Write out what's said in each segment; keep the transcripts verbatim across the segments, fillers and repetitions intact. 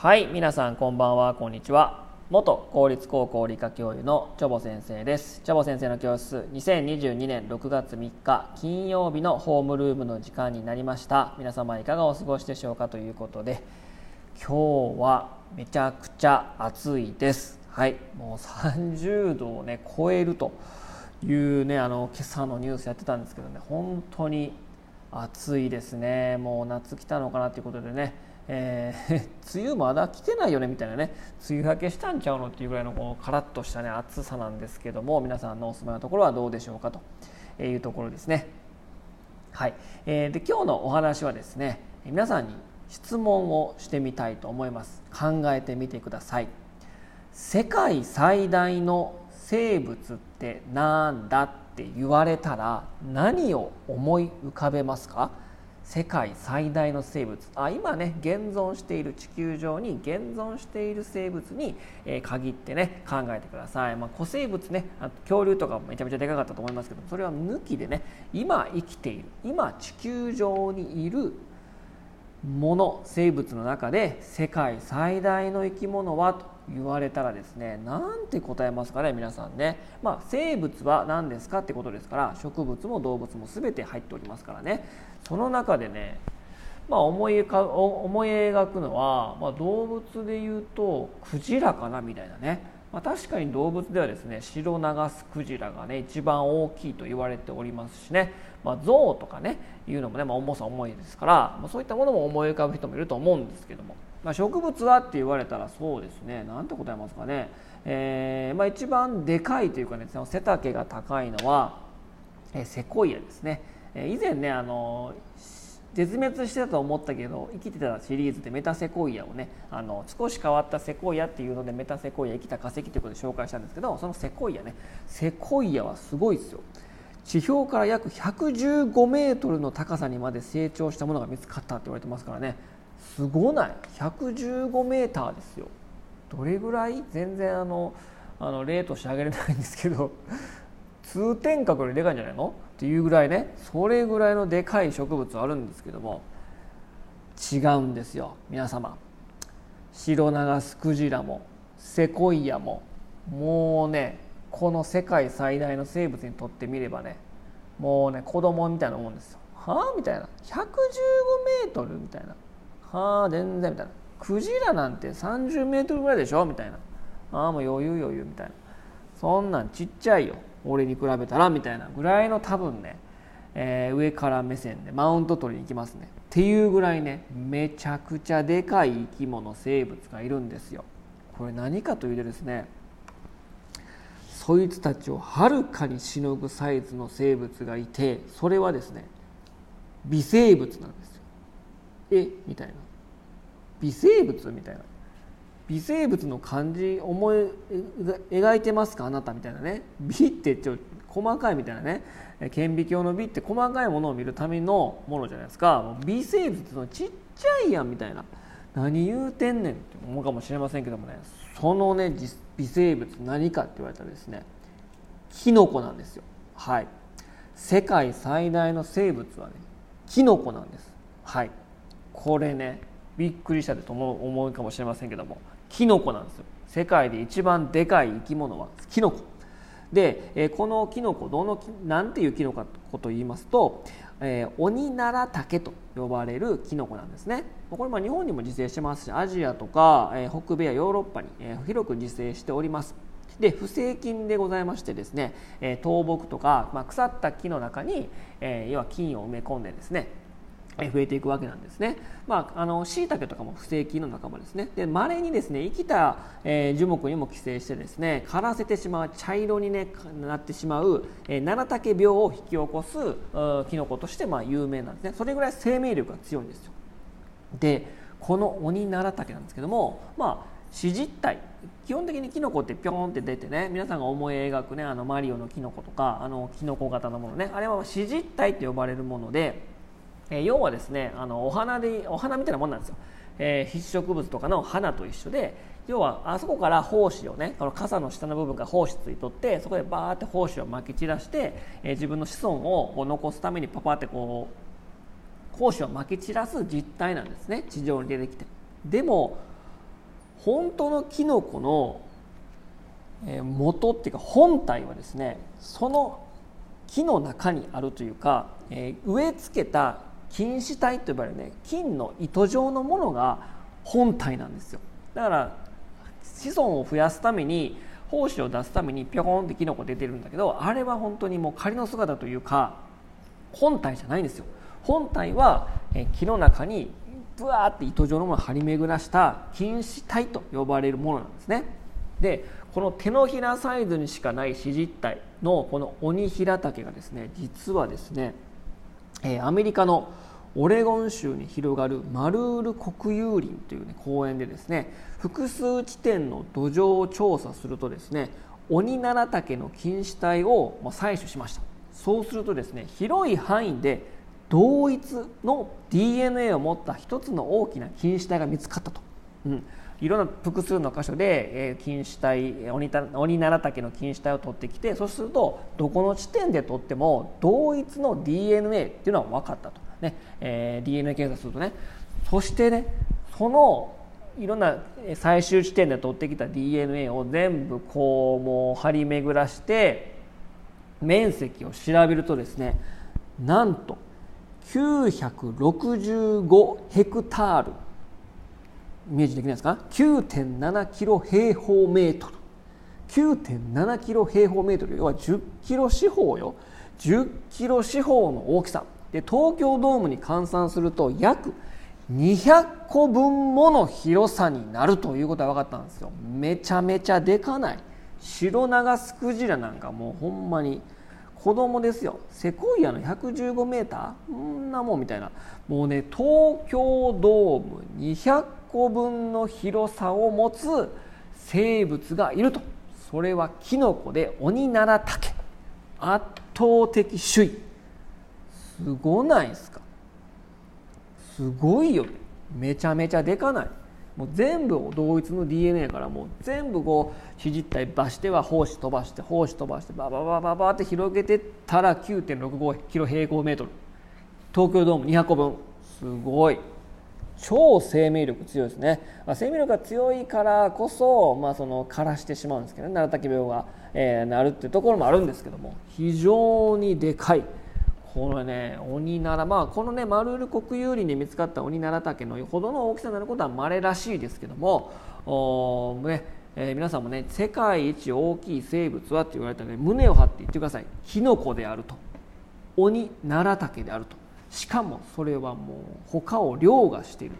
はい、皆さんこんばんは、こんにちは。元公立高校理科教諭のチョボ先生です。チョボ先生の教室、にせんにじゅうにねんろくがつみっか金曜日のホームルームの時間になりました。皆様いかがお過ごしでしょうかということで、今日はめちゃくちゃ暑いです。はい、もうさんじゅうどをね超えるというね、あの今朝のニュースやってたんですけどね、本当に暑いですね。もう夏来たのかなということでね、えー、梅雨まだ来てないよねみたいなね、梅雨明けしたんちゃうのっていうぐらいのこのカラッとしたね暑さなんですけども、皆さんのお住まいのところはどうでしょうかというところですね。はい、えー、で今日のお話はですね、皆さんに質問をしてみたいと思います。考えてみてください。世界最大の生物ってなんだって言われたら何を思い浮かべますか？世界最大の生物、あ今ね現存している、地球上に現存している生物に、えー、限ってね考えてください。まあ、古生物ね、あ恐竜とかめちゃめちゃでかかったと思いますけど、それは抜きでね、今生きている、今地球上にいるもの、生物の中で世界最大の生き物はと言われたらですね、なんて答えますかね皆さんね。まあ、生物は何ですかってことですから、植物も動物も全て入っておりますからね。その中でね、まあ、思いか思い描くのは、まあ、動物でいうとクジラかなみたいなね。まあ、確かに動物ではですね、シロナガスクジラがね一番大きいと言われておりますしね、まあ、象とかねいうのもね、まあ、重さ重いですから、まあ、そういったものも思い浮かぶ人もいると思うんですけども、まあ、植物はって言われたらそうですね、なんて答えますかね、えーまあ、一番でかいというかね、背丈が高いのは、えー、セコイアですね。えー、以前ねあの絶滅してたと思ったけど生きてたシリーズでメタセコイアをね、あの少し変わったセコイアっていうのでメタセコイア、生きた化石ということで紹介したんですけど、そのセコイアね、セコイアはすごいですよ。地表から約ひゃくじゅうごメートルの高さにまで成長したものが見つかったって言われてますからね。すごない ?ひゃくじゅうごメーターですよ。どれぐらい？全然あのあの例としてあげれないんですけど、通天閣よりでかいんじゃないのっていうぐらいね、それぐらいのでかい植物あるんですけども、違うんですよ皆様。シロナガスクジラもセコイアも、もうねこの世界最大の生物にとってみればね、もうね子供みたいなもんですよ。はあみたいな、ひゃくじゅうごメートルみたいな、はあ全然みたいな、クジラなんてさんじゅうメートルぐらいでしょみたいな、ああもう余裕余裕みたいな、そんなんちっちゃいよ俺に比べたらみたいなぐらいの、多分ね、えー、上から目線でマウント取りに行きますねっていうぐらいね、めちゃくちゃでかい生き物、生物がいるんですよ。これ何かというとですね、そいつたちをはるかにしのぐサイズの生物がいて、それはですね微生物なんですよ。えみたいな、微生物みたいな、微生物の漢字思い描いてますかあなたみたいなね、美ってちょっと細かいみたいなね、顕微鏡の美って細かいものを見るためのものじゃないですか。微生物のちっちゃいやんみたいな、何言うてんねんって思うかもしれませんけどもね、そのね微生物何かって言われたらですね、キノコなんですよ。はい、世界最大の生物はねキノコなんです。はい、これねびっくりしたと思うかもしれませんけども、キノコなんですよ。世界で一番でかい生き物はキノコで、このキノコどのなんていうキノコと言いますと、えー、オニナラタケと呼ばれるキノコなんですね。これまあ日本にも自生してますし、アジアとか、えー、北米やヨーロッパに、えー、広く自生しております。で不正菌でございましてですね、えー、倒木とか、まあ、腐った木の中に、えー、要は菌を埋め込んでですね増えていくわけなんですね。まあ、あの椎茸とかも不正菌の仲間ですね。で稀にですね生きた、えー、樹木にも寄生してですね、枯らせてしまう、茶色に、ね、なってしまう、えー、ナラタケ病を引き起こすキノコとしてまあ有名なんですね。それぐらい生命力が強いんですよ。でこのオニナラタケなんですけども、まあ子実体、基本的にキノコってピョーンって出てね、皆さんが思い描くねあのマリオのキノコとか、あのキノコ型のものね、あれは子実体って呼ばれるもので、えー、要はですねあのお花でお花みたいなもんなんですよ。えー、必植物とかの花と一緒で、要はあそこから胞子をね、この傘の下の部分から胞子ついとって、そこでバーって胞子をまき散らして、えー、自分の子孫を残すためにパパってこう胞子をまき散らす実態なんですね、地上に出てきて。でも本当のキノコの元っていうか本体はですね、その木の中にあるというか、えー、植え付けた菌糸体と呼ばれるね、菌の糸状のものが本体なんですよ。だから子孫を増やすために胞子を出すためにピョコンってキノコ出てるんだけど、あれは本当にもう仮の姿というか本体じゃないんですよ。本体は、えー、木の中にブワーって糸状のものを張り巡らした菌糸体と呼ばれるものなんですね。で、この手のひらサイズにしかない子実体のこのオニヒラタケがですね、実はですね、えー、アメリカのオレゴン州に広がるマルール国有林という、ね、公園でですね、複数地点の土壌を調査するとですね、オニナラタケの菌糸体を採取しました。そうするとですね、広い範囲で同一の ディーエヌエー を持った一つの大きな菌糸体が見つかったと。うん、いろんな複数の箇所で、えー、菌糸体、オニタ、オニナラタケの菌糸体を取ってきて、そうするとどこの地点で取っても同一の ディーエヌエー っていうのは分かったと、ねえー、ディーエヌエー 検査するとね。そしてね、そのいろんな最終地点で取ってきた ディーエヌエー を全部こうもう張り巡らして面積を調べるとですね、なんときゅうひゃくろくじゅうごヘクタール、イメージできないですか。 きゅうてんななキロ平方メートル、 きゅうてんななキロ平方メートル、要はじゅっキロしほうよ。じゅっキロしほうの大きさで、東京ドームに換算すると約にひゃっこぶんもの広さになるということが分かったんですよ。めちゃめちゃでかない。シロナガスクジラなんかもうほんまに子供ですよ。セコイアのひゃくじゅうごメーター、そんなもんみたいな、もうね、東京ドームにひゃっこぶんの広さを持つ生物がいると。それはキノコでオニナラタケ、圧倒的首位。すごないですか。すごいよ、めちゃめちゃでかない。もう全部同一の ディーエヌエー からもう全部こう子実体ばしては胞子飛ばして胞子飛ばしてバババババって広げてったら きゅうてんろくごキロ平方メートル、東京ドームにひゃっこぶん、すごい。超生命力強いですね。生命力が強いからこそ、まあ、その枯らしてしまうんですけどね、ナラタケ病が、えー、なるっていうところもあるんですけども、非常にでかいこのね、オニナラ、まあこのね、マルール国有林で見つかったオニナラタケのほどの大きさになることは稀らしいですけども、おー、ねえー、皆さんもね、世界一大きい生物はって言われたら、ね、胸を張って言ってください。キノコであると、オニナラタケであると、しかもそれはもう他を凌駕している、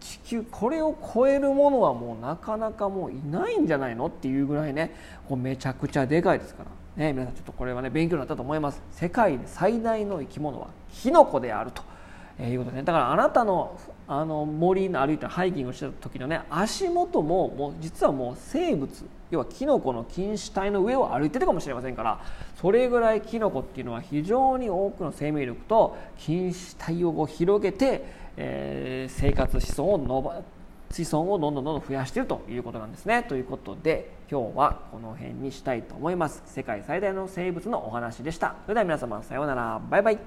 地球これを超えるものはもうなかなかもういないんじゃないのっていうぐらいね、こうめちゃくちゃでかいですから。ね、皆さんちょっとこれはね、勉強になったと思います。世界最大の生き物はキノコであると、えー、いうことで、ね、だからあなたの、あの森の歩いたハイキングをした時のね、足元ももう実はもう生物、要はキノコの菌糸体の上を歩いてるかもしれませんから、それぐらいキノコっていうのは非常に多くの生命力と菌糸体を広げて、えー、生活子孫を伸ば子孫をどんどんどんどん増やしているということなんですね。ということで今日はこの辺にしたいと思います。世界最大の生物のお話でした。それでは皆様、さようなら、バイバイ。